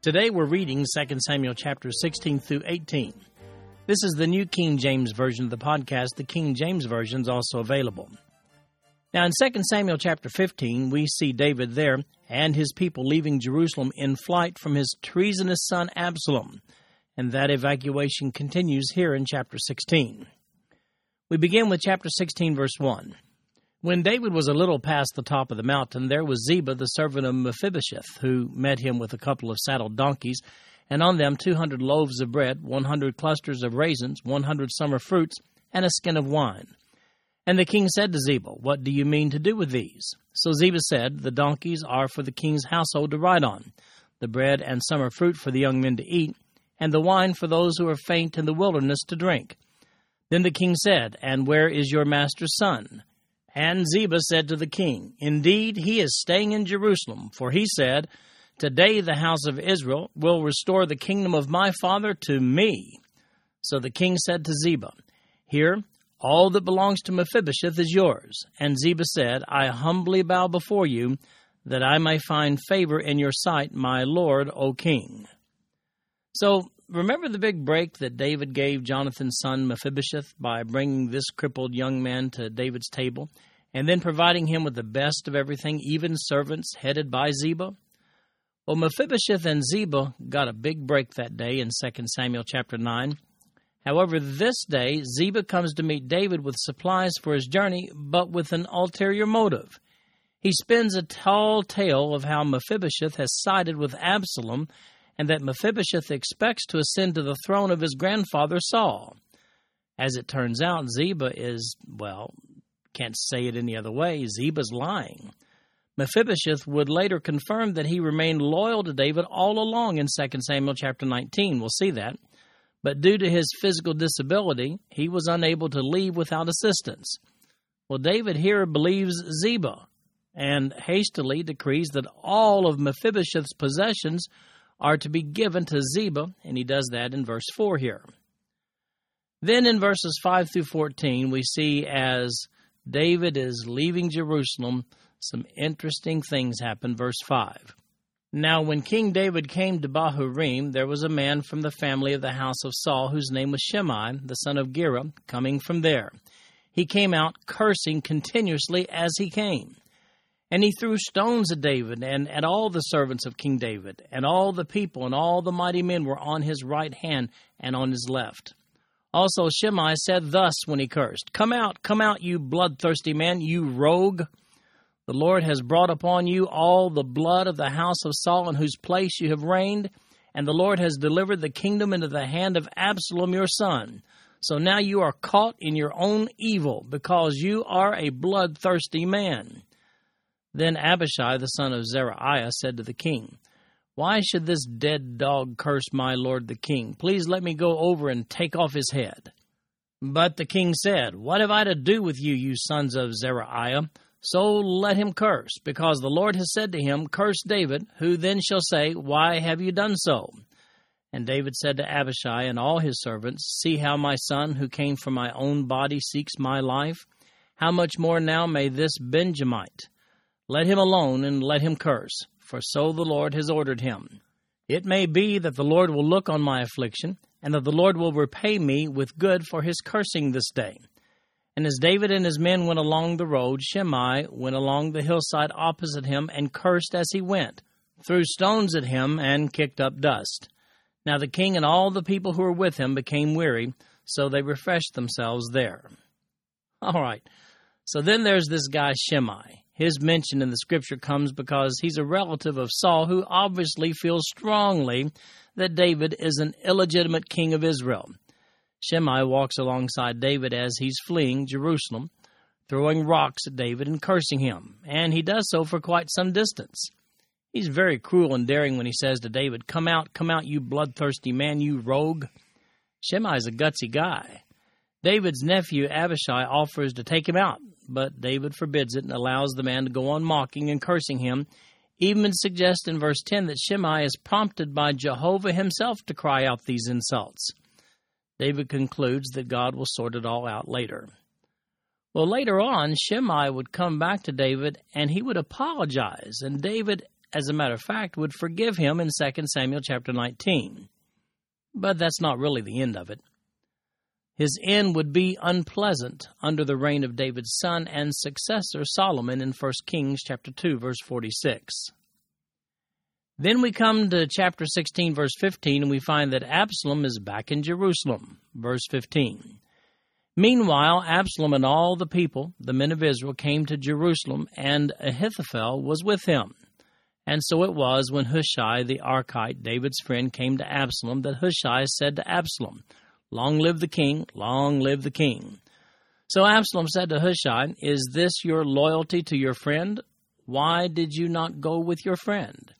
Today we're reading 2 Samuel chapter 16 through 18. This is the New King James Version of the podcast. The King James Version is also available. Now in 2 Samuel chapter 15, we see David there and his people leaving Jerusalem in flight from his treasonous son Absalom. And that evacuation continues here in chapter 16. We begin with chapter 16, verse 1. When David was a little past the top of the mountain, there was Ziba, the servant of Mephibosheth, who met him with a couple of saddled donkeys, and on them 200 loaves of bread, 100 clusters of raisins, 100 summer fruits, and a skin of wine. And the king said to Ziba, "What do you mean to do with these?" So Ziba said, "The donkeys are for the king's household to ride on, the bread and summer fruit for the young men to eat, and the wine for those who are faint in the wilderness to drink." Then the king said, "And where is your master's son?" And Ziba said to the king, "Indeed, he is staying in Jerusalem, for he said, 'Today the house of Israel will restore the kingdom of my father to me.'" So the king said to Ziba, "Here, all that belongs to Mephibosheth is yours." And Ziba said, "I humbly bow before you, that I may find favor in your sight, my lord, O king." So remember the big break that David gave Jonathan's son Mephibosheth by bringing this crippled young man to David's table and then providing him with the best of everything, even servants headed by Ziba? Well, Mephibosheth and Ziba got a big break that day in 2 Samuel chapter 9. However, this day Ziba comes to meet David with supplies for his journey, but with an ulterior motive. He spins a tall tale of how Mephibosheth has sided with Absalom and that Mephibosheth expects to ascend to the throne of his grandfather Saul. As it turns out, Ziba is, well, can't say it any other way, Ziba's lying. Mephibosheth would later confirm that he remained loyal to David all along in 2 Samuel chapter 19. We'll see that. But due to his physical disability, he was unable to leave without assistance. Well, David here believes Ziba and hastily decrees that all of Mephibosheth's possessions are to be given to Ziba, and he does that in verse 4 here. Then in verses 5 through 14, we see as David is leaving Jerusalem, some interesting things happen. Verse 5. Now when King David came to Baharim, there was a man from the family of the house of Saul, whose name was Shimei, the son of Gera, coming from there. He came out cursing continuously as he came. And he threw stones at David and at all the servants of King David, and all the people and all the mighty men were on his right hand and on his left. Also Shimei said thus when he cursed, come out, you bloodthirsty man, you rogue. The Lord has brought upon you all the blood of the house of Saul in whose place you have reigned, and the Lord has delivered the kingdom into the hand of Absalom your son. So now you are caught in your own evil, because you are a bloodthirsty man. Then Abishai, the son of Zerahiah, said to the king, "Why should this dead dog curse my lord the king? Please let me go over and take off his head." But the king said, "What have I to do with you, you sons of Zerahiah? So let him curse, because the Lord has said to him, 'Curse David,' who then shall say, 'Why have you done so?'" And David said to Abishai and all his servants, "See how my son, who came from my own body, seeks my life? How much more now may this Benjamite? Let him alone and let him curse, for so the Lord has ordered him. It may be that the Lord will look on my affliction, and that the Lord will repay me with good for his cursing this day." And as David and his men went along the road, Shimei went along the hillside opposite him and cursed as he went, threw stones at him, and kicked up dust. Now the king and all the people who were with him became weary, so they refreshed themselves there. All right, so then there's this guy Shimei. His mention in the scripture comes because he's a relative of Saul who obviously feels strongly that David is an illegitimate king of Israel. Shimei walks alongside David as he's fleeing Jerusalem, throwing rocks at David and cursing him, and he does so for quite some distance. He's very cruel and daring when he says to David, come out, you bloodthirsty man, you rogue. Shimei's a gutsy guy. David's nephew Abishai offers to take him out, but David forbids it and allows the man to go on mocking and cursing him, even suggests in verse 10 that Shimei is prompted by Jehovah himself to cry out these insults. David concludes that God will sort it all out later. Well, later on, Shimei would come back to David, and he would apologize, and David, as a matter of fact, would forgive him in 2 Samuel chapter 19. But that's not really the end of it. His end would be unpleasant under the reign of David's son and successor Solomon in 1 Kings chapter 2, verse 46. Then we come to chapter 16, verse 15, and we find that Absalom is back in Jerusalem, verse 15. Meanwhile, Absalom and all the people, the men of Israel, came to Jerusalem, and Ahithophel was with him. And so it was when Hushai the Archite, David's friend, came to Absalom, that Hushai said to Absalom, "Long live the king, long live the king." So Absalom said to Hushai, "Is this your loyalty to your friend? Why did you not go with your friend?"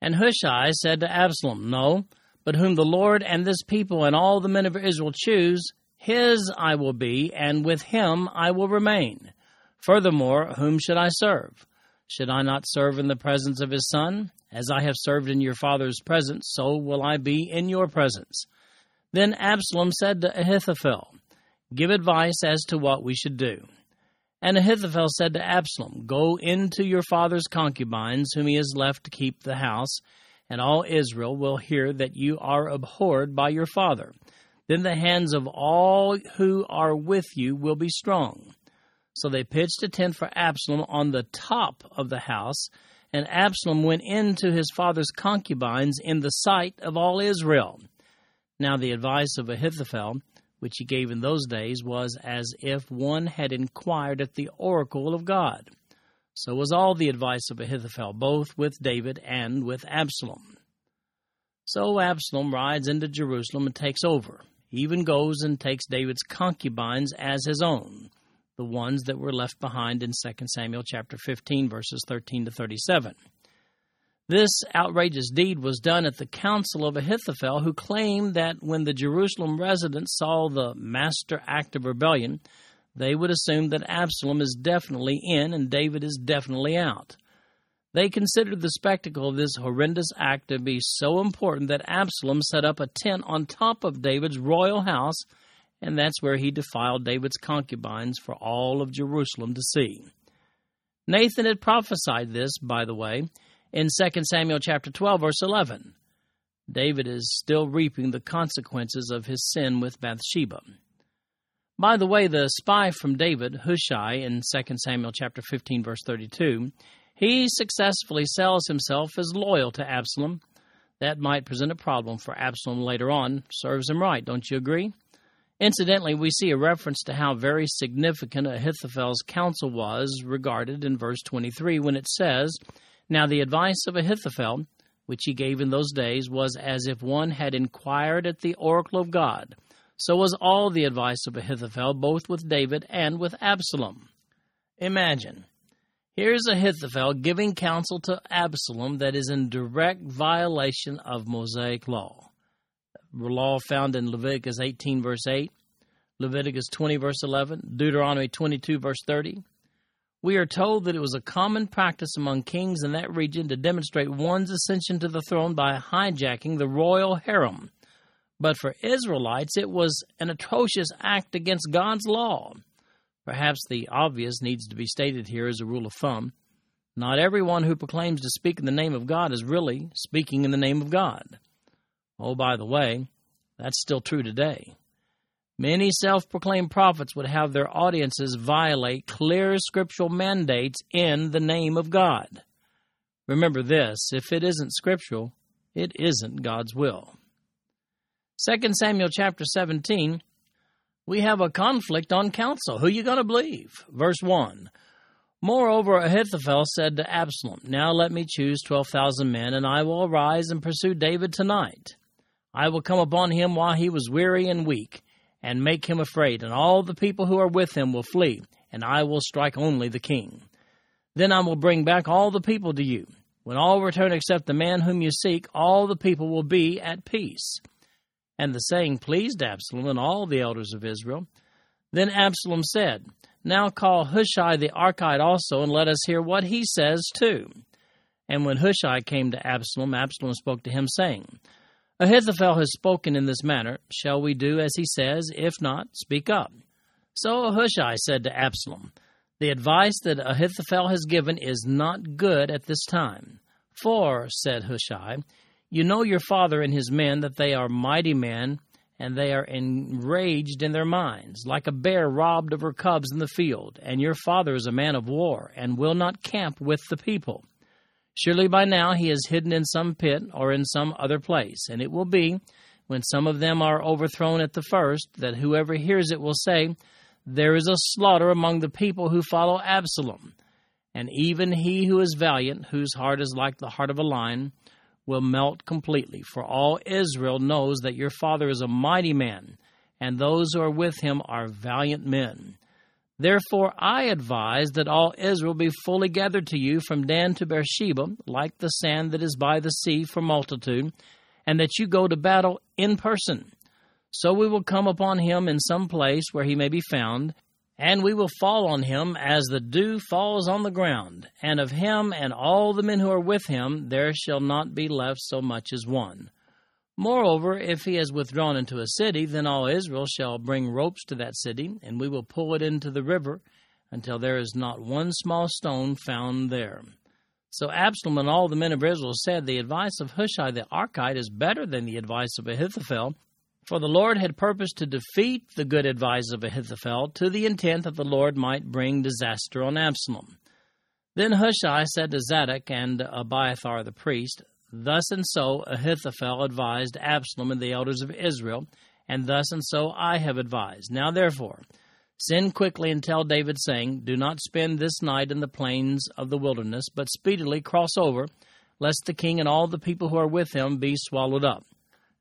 And Hushai said to Absalom, "No, but whom the Lord and this people and all the men of Israel choose, his I will be, and with him I will remain. Furthermore, whom should I serve? Should I not serve in the presence of his son? As I have served in your father's presence, so will I be in your presence." Then Absalom said to Ahithophel, "Give advice as to what we should do." And Ahithophel said to Absalom, "Go into your father's concubines, whom he has left to keep the house, and all Israel will hear that you are abhorred by your father. Then the hands of all who are with you will be strong." So they pitched a tent for Absalom on the top of the house, and Absalom went into his father's concubines in the sight of all Israel. Now the advice of Ahithophel, which he gave in those days, was as if one had inquired at the oracle of God. So was all the advice of Ahithophel, both with David and with Absalom. So Absalom rides into Jerusalem and takes over. He even goes and takes David's concubines as his own, the ones that were left behind in 2 Samuel chapter 15, verses 13 to 37. This outrageous deed was done at the council of Ahithophel, who claimed that when the Jerusalem residents saw the master act of rebellion, they would assume that Absalom is definitely in and David is definitely out. They considered the spectacle of this horrendous act to be so important that Absalom set up a tent on top of David's royal house, and that's where he defiled David's concubines for all of Jerusalem to see. Nathan had prophesied this, by the way, in 2 Samuel chapter 12, verse 11. David is still reaping the consequences of his sin with Bathsheba. By the way, the spy from David, Hushai, in 2 Samuel chapter 15, verse 32, he successfully sells himself as loyal to Absalom. That might present a problem for Absalom later on. Serves him right, don't you agree? Incidentally, we see a reference to how very significant Ahithophel's counsel was regarded in verse 23 when it says, "Now the advice of Ahithophel, which he gave in those days, was as if one had inquired at the oracle of God. So was all the advice of Ahithophel, both with David and with Absalom." Imagine. Here's Ahithophel giving counsel to Absalom that is in direct violation of Mosaic law found in Leviticus 18, verse 8, Leviticus 20, verse 11, Deuteronomy 22, verse 30. We are told that it was a common practice among kings in that region to demonstrate one's ascension to the throne by hijacking the royal harem. But for Israelites, it was an atrocious act against God's law. Perhaps the obvious needs to be stated here as a rule of thumb. Not everyone who proclaims to speak in the name of God is really speaking in the name of God. Oh, by the way, that's still true today. Many self-proclaimed prophets would have their audiences violate clear scriptural mandates in the name of God. Remember this, if it isn't scriptural, it isn't God's will. 2 Samuel chapter 17, we have a conflict on counsel. Who you going to believe? Verse 1, "Moreover, Ahithophel said to Absalom, 'Now let me choose 12,000 men, and I will arise and pursue David tonight. I will come upon him while he was weary and weak, and make him afraid, and all the people who are with him will flee, and I will strike only the king. Then I will bring back all the people to you. When all return except the man whom you seek, all the people will be at peace." And the saying pleased Absalom and all the elders of Israel. Then Absalom said, "Now call Hushai the Archite also, and let us hear what he says too." And when Hushai came to Absalom, Absalom spoke to him, saying, "Ahithophel has spoken in this manner. Shall we do as he says? If not, speak up." So Hushai said to Absalom, "The advice that Ahithophel has given is not good at this time. For," said Hushai, "you know your father and his men, that they are mighty men, and they are enraged in their minds, like a bear robbed of her cubs in the field. And your father is a man of war, and will not camp with the people. Surely by now he is hidden in some pit or in some other place. And it will be, when some of them are overthrown at the first, that whoever hears it will say, 'There is a slaughter among the people who follow Absalom.' And even he who is valiant, whose heart is like the heart of a lion, will melt completely, for all Israel knows that your father is a mighty man, and those who are with him are valiant men. Therefore I advise that all Israel be fully gathered to you from Dan to Beersheba, like the sand that is by the sea for multitude, and that you go to battle in person. So we will come upon him in some place where he may be found, and we will fall on him as the dew falls on the ground, and of him and all the men who are with him there shall not be left so much as one. Moreover, if he has withdrawn into a city, then all Israel shall bring ropes to that city, and we will pull it into the river until there is not one small stone found there." So Absalom and all the men of Israel said, "The advice of Hushai the Archite is better than the advice of Ahithophel." For the Lord had purposed to defeat the good advice of Ahithophel, to the intent that the Lord might bring disaster on Absalom. Then Hushai said to Zadok and Abiathar the priest, "Thus and so Ahithophel advised Absalom and the elders of Israel, and thus and so I have advised. Now therefore, send quickly and tell David, saying, 'Do not spend this night in the plains of the wilderness, but speedily cross over, lest the king and all the people who are with him be swallowed up.'"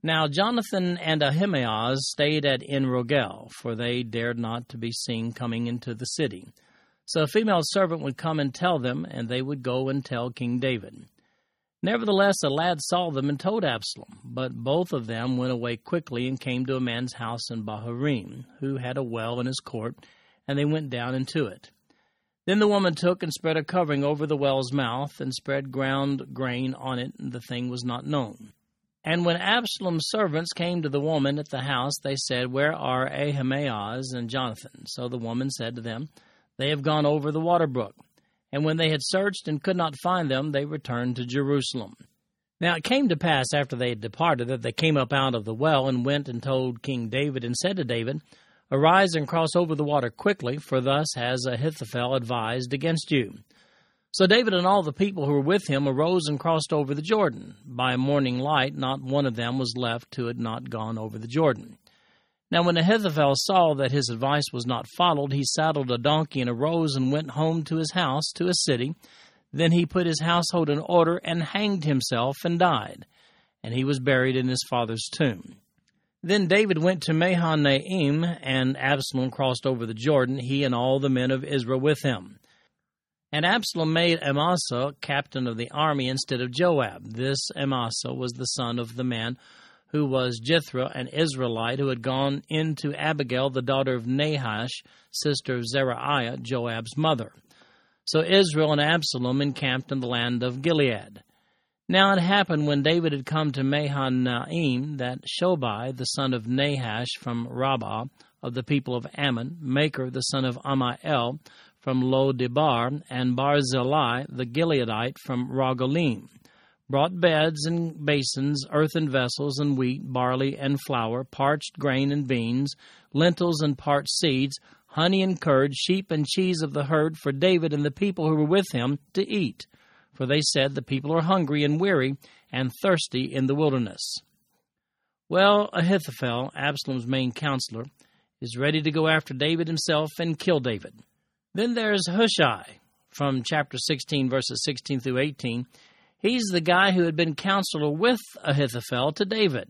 Now Jonathan and Ahimaaz stayed at En Rogel, for they dared not to be seen coming into the city. So a female servant would come and tell them, and they would go and tell King David. Nevertheless, a lad saw them and told Absalom, but both of them went away quickly and came to a man's house in Baharim, who had a well in his court, and they went down into it. Then the woman took and spread a covering over the well's mouth, and spread ground grain on it, and the thing was not known. And when Absalom's servants came to the woman at the house, they said, "Where are Ahimaaz and Jonathan?" So the woman said to them, "They have gone over the water brook." And when they had searched and could not find them, they returned to Jerusalem. Now it came to pass after they had departed that they came up out of the well and went and told King David and said to David, "Arise and cross over the water quickly, for thus has Ahithophel advised against you." So David and all the people who were with him arose and crossed over the Jordan. By morning light, not one of them was left who had not gone over the Jordan. Now when Ahithophel saw that his advice was not followed, he saddled a donkey and arose and went home to his house, to his city. Then he put his household in order and hanged himself and died. And he was buried in his father's tomb. Then David went to Mahanaim, and Absalom crossed over the Jordan, he and all the men of Israel with him. And Absalom made Amasa captain of the army instead of Joab. This Amasa was the son of the man who was Jithra, an Israelite, who had gone in to Abigail, the daughter of Nahash, sister of Zerahiah, Joab's mother. So Israel and Absalom encamped in the land of Gilead. Now it happened when David had come to Mahanaim that Shobai, the son of Nahash from Rabbah, of the people of Ammon, Maker, the son of Amael, from Lo-debar, and Barzillai the Gileadite from Rogelim, brought beds and basins, earthen vessels, and wheat, barley and flour, parched grain and beans, lentils and parched seeds, honey and curd, sheep and cheese of the herd for David and the people who were with him to eat. For they said, "The people are hungry and weary and thirsty in the wilderness." Well, Ahithophel, Absalom's main counselor, is ready to go after David himself and kill David. Then there's Hushai, from chapter 16, verses 16 through 18. He's the guy who had been counselor with Ahithophel to David.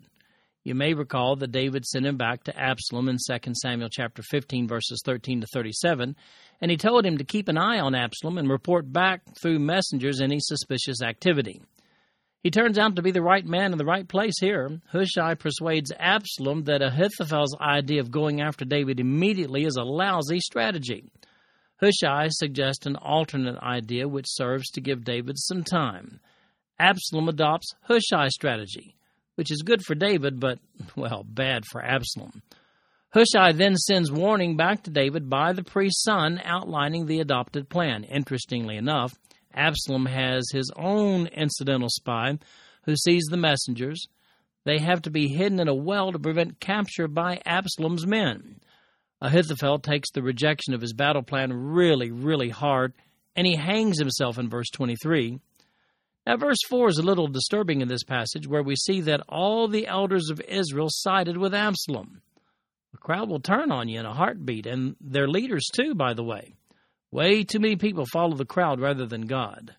You may recall that David sent him back to Absalom in 2 Samuel chapter 15, verses 13 to 37, and he told him to keep an eye on Absalom and report back through messengers any suspicious activity. He turns out to be the right man in the right place here. Hushai persuades Absalom that Ahithophel's idea of going after David immediately is a lousy strategy. Hushai suggests an alternate idea which serves to give David some time. Absalom adopts Hushai's strategy, which is good for David, but, well, bad for Absalom. Hushai then sends warning back to David by the priest's son outlining the adopted plan. Interestingly enough, Absalom has his own incidental spy who sees the messengers. They have to be hidden in a well to prevent capture by Absalom's men. Ahithophel takes the rejection of his battle plan really hard, and he hangs himself in verse 23. Now, verse 4 is a little disturbing in this passage, where we see that all the elders of Israel sided with Absalom. The crowd will turn on you in a heartbeat, and their leaders too, by the way. Way too many people follow the crowd rather than God.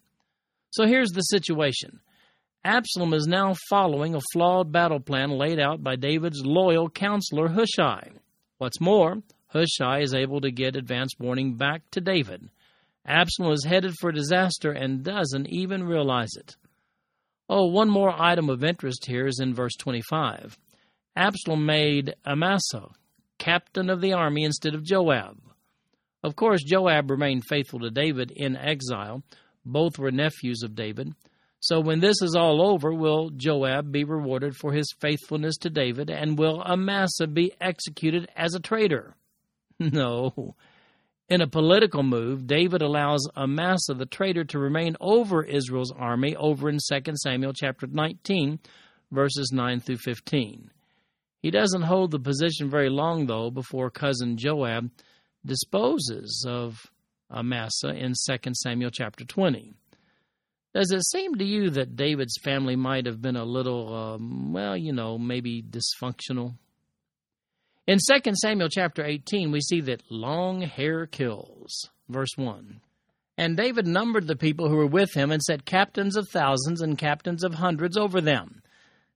So here's the situation. Absalom is now following a flawed battle plan laid out by David's loyal counselor, Hushai. What's more, Hushai is able to get advance warning back to David. Absalom is headed for disaster and doesn't even realize it. Oh, one more item of interest here is in verse 25. Absalom made Amasa captain of the army instead of Joab. Of course, Joab remained faithful to David in exile. Both were nephews of David. So when this is all over, will Joab be rewarded for his faithfulness to David, and will Amasa be executed as a traitor? No. In a political move, David allows Amasa the traitor to remain over Israel's army over in 2 Samuel chapter 19, verses 9 through 15. He doesn't hold the position very long, though, before cousin Joab disposes of Amasa in 2 Samuel chapter 20. Does it seem to you that David's family might have been a little, maybe dysfunctional? In 2 Samuel chapter 18, we see that long hair kills. Verse 1, And David numbered the people who were with him and set captains of thousands and captains of hundreds over them.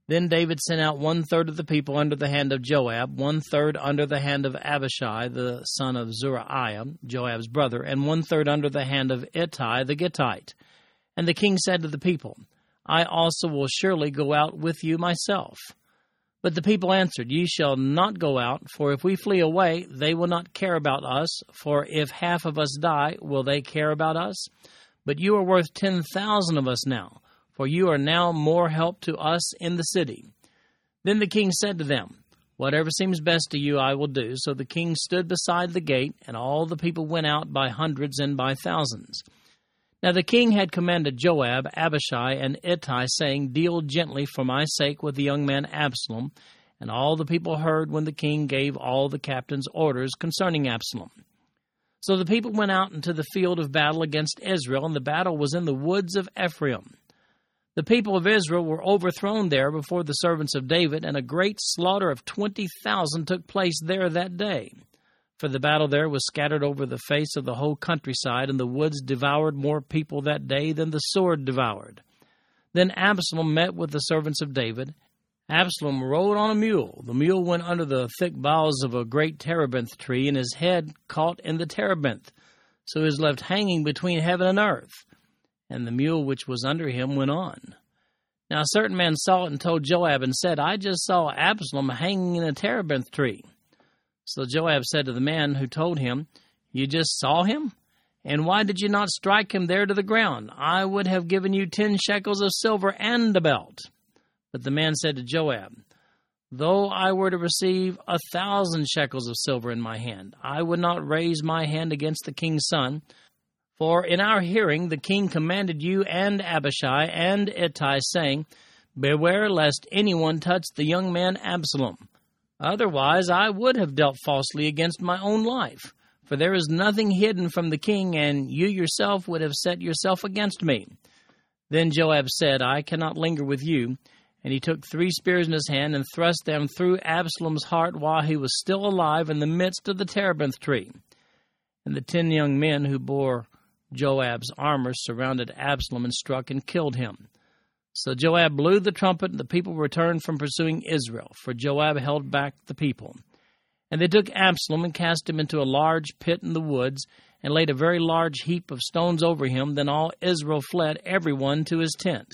Then David sent out 1/3 of the people under the hand of Joab, 1/3 under the hand of Abishai, the son of Zeruiah, Joab's brother, and 1/3 under the hand of Ittai the Gittite. And the king said to the people, I also will surely go out with you myself. But the people answered, Ye shall not go out, for if we flee away, they will not care about us. For if half of us die, will they care about us? But you are worth 10,000 of us now, for you are now more help to us in the city. Then the king said to them, Whatever seems best to you I will do. So the king stood beside the gate, and all the people went out by hundreds and by thousands. Now the king had commanded Joab, Abishai, and Ittai, saying, Deal gently for my sake with the young man Absalom. And all the people heard when the king gave all the captains orders concerning Absalom. So the people went out into the field of battle against Israel, and the battle was in the woods of Ephraim. The people of Israel were overthrown there before the servants of David, and a great slaughter of 20,000 took place there that day. For the battle there was scattered over the face of the whole countryside, and the woods devoured more people that day than the sword devoured. Then Absalom met with the servants of David. Absalom rode on a mule. The mule went under the thick boughs of a great terebinth tree, and his head caught in the terebinth, so he was left hanging between heaven and earth. And the mule which was under him went on. Now a certain man saw it and told Joab and said, I just saw Absalom hanging in a terebinth tree. So Joab said to the man who told him, You just saw him? And why did you not strike him there to the ground? I would have given you 10 shekels of silver and a belt. But the man said to Joab, Though I were to receive 1,000 shekels of silver in my hand, I would not raise my hand against the king's son. For in our hearing the king commanded you and Abishai and Ittai, saying, Beware lest anyone touch the young man Absalom. Otherwise I would have dealt falsely against my own life, for there is nothing hidden from the king, and you yourself would have set yourself against me. Then Joab said, I cannot linger with you. And he took 3 spears in his hand and thrust them through Absalom's heart while he was still alive in the midst of the terebinth tree. And the 10 young men who bore Joab's armor surrounded Absalom and struck and killed him. So Joab blew the trumpet, and the people returned from pursuing Israel, for Joab held back the people. And they took Absalom and cast him into a large pit in the woods, and laid a very large heap of stones over him. Then all Israel fled, everyone to his tent.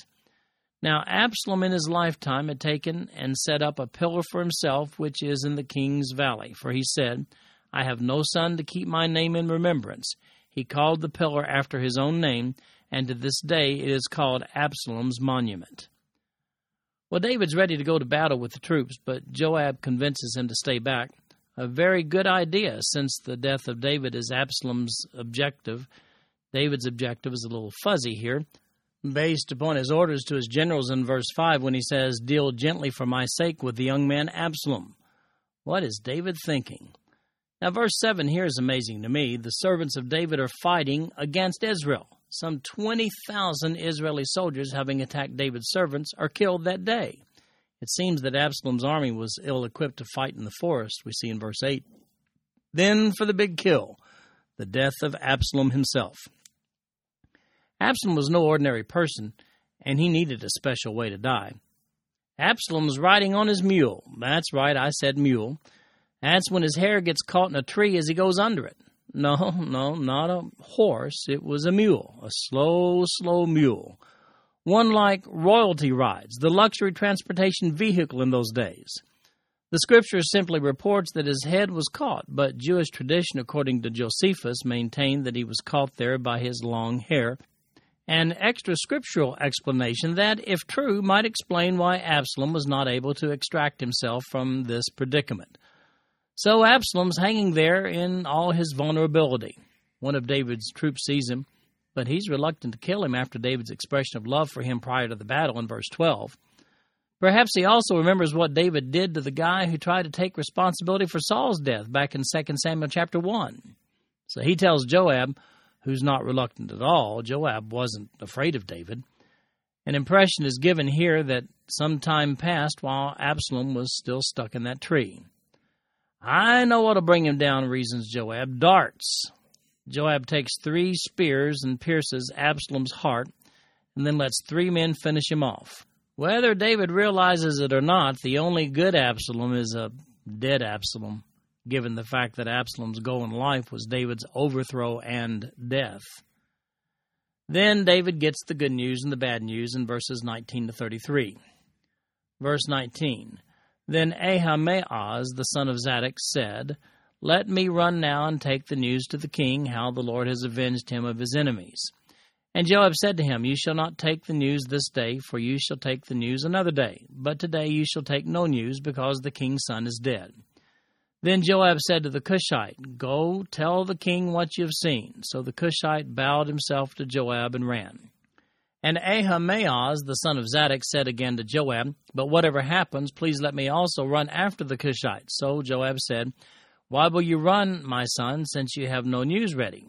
Now Absalom in his lifetime had taken and set up a pillar for himself, which is in the king's valley. For he said, I have no son to keep my name in remembrance. He called the pillar after his own name, and to this day it is called Absalom's monument. Well, David's ready to go to battle with the troops, but Joab convinces him to stay back. A very good idea, since the death of David is Absalom's objective. David's objective is a little fuzzy here, based upon his orders to his generals in verse 5 when he says, Deal gently for my sake with the young man Absalom. What is David thinking? Now, verse 7 here is amazing to me. The servants of David are fighting against Israel. Some 20,000 Israeli soldiers, having attacked David's servants, are killed that day. It seems that Absalom's army was ill-equipped to fight in the forest, we see in verse 8. Then for the big kill, the death of Absalom himself. Absalom was no ordinary person, and he needed a special way to die. Absalom's riding on his mule. That's right, I said mule. That's when his hair gets caught in a tree as he goes under it. No, not a horse. It was a mule, a slow mule. One like royalty rides, the luxury transportation vehicle in those days. The scripture simply reports that his head was caught, but Jewish tradition, according to Josephus, maintained that he was caught there by his long hair. An extra scriptural explanation that, if true, might explain why Absalom was not able to extract himself from this predicament. So Absalom's hanging there in all his vulnerability. One of David's troops sees him, but he's reluctant to kill him after David's expression of love for him prior to the battle in verse 12. Perhaps he also remembers what David did to the guy who tried to take responsibility for Saul's death back in 2 Samuel chapter 1. So he tells Joab, who's not reluctant at all, Joab wasn't afraid of David. An impression is given here that some time passed while Absalom was still stuck in that tree. I know what'll bring him down, reasons Joab. Darts. Joab takes 3 spears and pierces Absalom's heart, and then lets 3 men finish him off. Whether David realizes it or not, the only good Absalom is a dead Absalom, given the fact that Absalom's goal in life was David's overthrow and death. Then David gets the good news and the bad news in verses 19 to 33. Verse 19, Then Ahimaaz, the son of Zadok, said, Let me run now and take the news to the king, how the Lord has avenged him of his enemies. And Joab said to him, You shall not take the news this day, for you shall take the news another day. But today you shall take no news, because the king's son is dead. Then Joab said to the Cushite, Go, tell the king what you have seen. So the Cushite bowed himself to Joab and ran. And Ahimaaz, the son of Zadok, said again to Joab, But whatever happens, please let me also run after the Cushite. So Joab said, Why will you run, my son, since you have no news ready?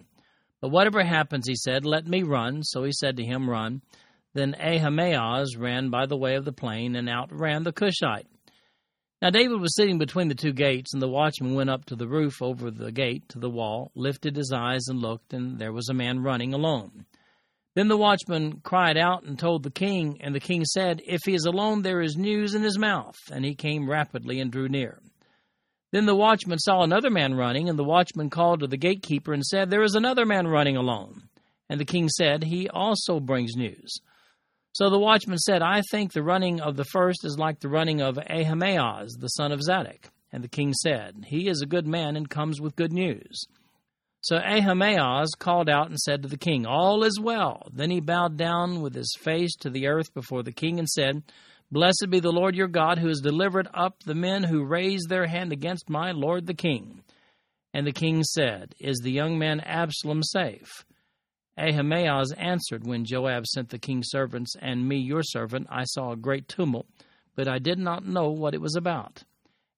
But whatever happens, he said, let me run. So he said to him, Run. Then Ahimaaz ran by the way of the plain, and outran the Cushite. Now David was sitting between the 2 gates, and the watchman went up to the roof over the gate to the wall, lifted his eyes and looked, and there was a man running alone. Then the watchman cried out and told the king, and the king said, If he is alone, there is news in his mouth. And he came rapidly and drew near. Then the watchman saw another man running, and the watchman called to the gatekeeper and said, There is another man running alone. And the king said, He also brings news. So the watchman said, I think the running of the first is like the running of Ahimaaz, the son of Zadok. And the king said, He is a good man and comes with good news. So Ahimaaz called out and said to the king, All is well. Then he bowed down with his face to the earth before the king and said, Blessed be the Lord your God, who has delivered up the men who raised their hand against my lord the king. And the king said, Is the young man Absalom safe? Ahimaaz answered, When Joab sent the king's servants and me your servant, I saw a great tumult, but I did not know what it was about.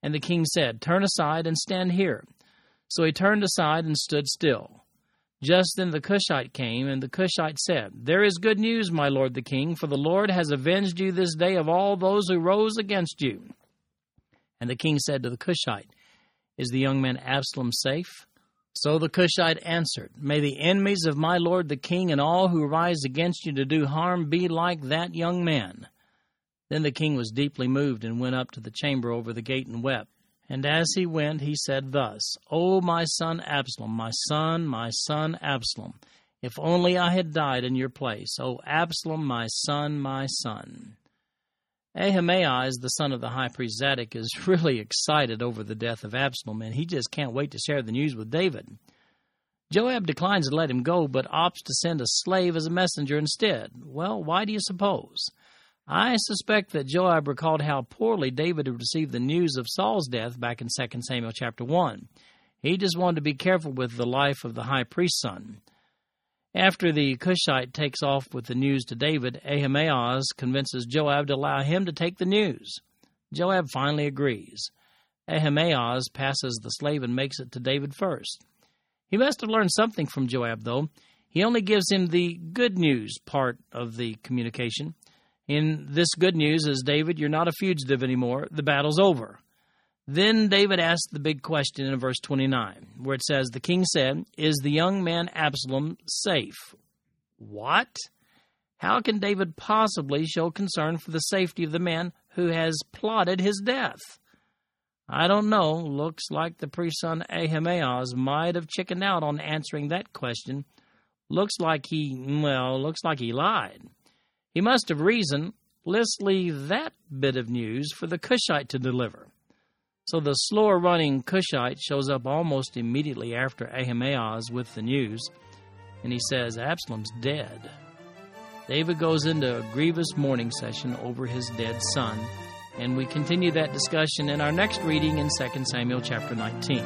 And the king said, Turn aside and stand here. So he turned aside and stood still. Just then the Cushite came, and the Cushite said, There is good news, my lord the king, for the Lord has avenged you this day of all those who rose against you. And the king said to the Cushite, Is the young man Absalom safe? So the Cushite answered, May the enemies of my lord the king and all who rise against you to do harm be like that young man. Then the king was deeply moved and went up to the chamber over the gate and wept. And as he went, he said thus, O my son Absalom, my son Absalom, if only I had died in your place, O Absalom, my son, my son. Ahimaaz, the son of the high priest Zadok, is really excited over the death of Absalom, and he just can't wait to share the news with David. Joab declines to let him go, but opts to send a slave as a messenger instead. Well, why do you suppose? I suspect that Joab recalled how poorly David had received the news of Saul's death back in 2 Samuel chapter 1. He just wanted to be careful with the life of the high priest's son. After the Cushite takes off with the news to David, Ahimaaz convinces Joab to allow him to take the news. Joab finally agrees. Ahimaaz passes the slave and makes it to David first. He must have learned something from Joab, though. He only gives him the good news part of the communication. In this good news is, David, you're not a fugitive anymore. The battle's over. Then David asks the big question in verse 29, where it says, The king said, Is the young man Absalom safe? What? How can David possibly show concern for the safety of the man who has plotted his death? I don't know. Looks like the priest's son Ahimaaz might have chickened out on answering that question. Looks like he lied. He must have reasoned, let's leave that bit of news for the Cushite to deliver. So the slower-running Cushite shows up almost immediately after Ahimaaz with the news, and he says, Absalom's dead. David goes into a grievous mourning session over his dead son, and we continue that discussion in our next reading in 2 Samuel chapter 19.